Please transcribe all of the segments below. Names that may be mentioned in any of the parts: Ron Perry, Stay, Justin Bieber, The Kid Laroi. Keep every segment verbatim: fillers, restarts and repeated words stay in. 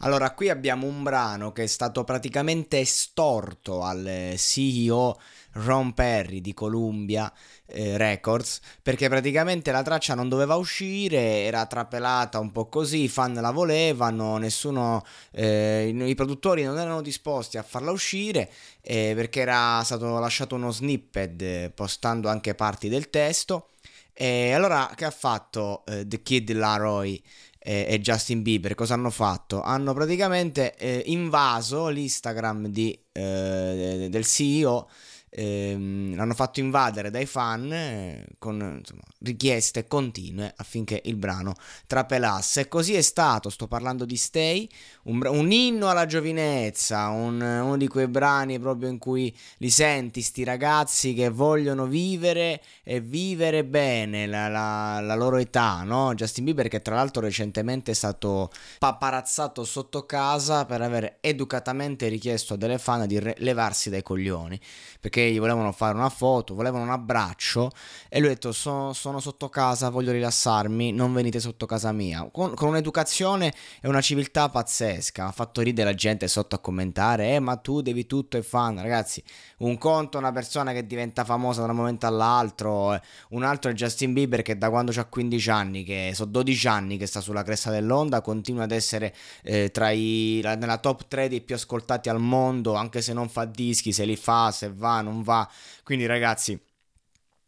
Allora, qui abbiamo un brano che è stato praticamente estorto al C E O Ron Perry di Columbia eh, Records, perché praticamente la traccia non doveva uscire, era trapelata un po' così, i fan la volevano, nessuno, eh, i produttori non erano disposti a farla uscire eh, perché era stato lasciato uno snippet eh, postando anche parti del testo. E allora che ha fatto eh, The Kid Laroi e Justin Bieber? Cosa hanno fatto? Hanno praticamente eh, invaso l'Instagram di, eh, del C E O, eh, l'hanno fatto invadere dai fan eh, con insomma, richieste continue affinché il brano trapelasse. E così è stato. Sto parlando di Stay, un, un inno alla giovinezza, un, uno di quei brani proprio in cui li senti sti ragazzi che vogliono vivere e vivere bene la, la, la loro età, no? Justin Bieber, che tra l'altro recentemente è stato paparazzato sotto casa per aver educatamente richiesto a delle fan di re- levarsi dai coglioni, perché gli volevano fare una foto, volevano un abbraccio, e lui ha detto sono, sono sotto casa, voglio rilassarmi, non venite sotto casa mia, con, con un'educazione e una civiltà pazzesca. Ha fatto ridere la gente sotto a commentare eh ma tu devi tutto ai fan. Ragazzi, un conto è una persona che diventa famosa da un momento all'altro, eh. un altro è Justin Bieber, che da quando c'ha quindici anni, che sono dodici anni che sta sulla cresta dell'onda, continua ad essere eh, tra i la, nella top tre dei più ascoltati al mondo, anche se non fa dischi, se li fa, se va non va. Quindi ragazzi,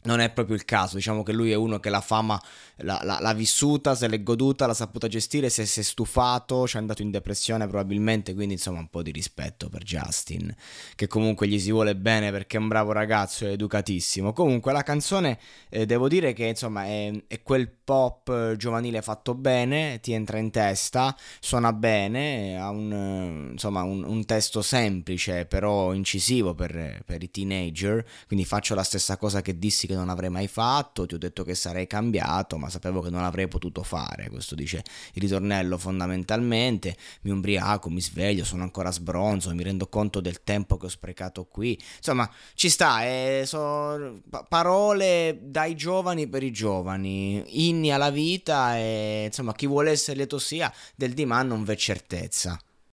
non è proprio il caso. Diciamo che lui è uno che la fama la, la, l'ha vissuta, se l'è goduta, l'ha saputa gestire, se si è stufato, ci è andato in depressione probabilmente, quindi insomma un po' di rispetto per Justin, che comunque gli si vuole bene perché è un bravo ragazzo e educatissimo. Comunque la canzone eh, devo dire che insomma è, è quel pop giovanile fatto bene, ti entra in testa, suona bene, ha un, insomma, un, un testo semplice però incisivo per, per i teenager, quindi faccio la stessa cosa che dissi che non avrei mai fatto, ti ho detto che sarei cambiato, ma sapevo che non avrei potuto fare. Questo dice il ritornello fondamentalmente. Mi ubriaco, mi sveglio, sono ancora sbronzo, mi rendo conto del tempo che ho sprecato qui. Insomma, ci sta, eh, so, pa- parole dai giovani per i giovani, inni alla vita e insomma chi vuole essere lieto sia, del di ma non v'è certezza.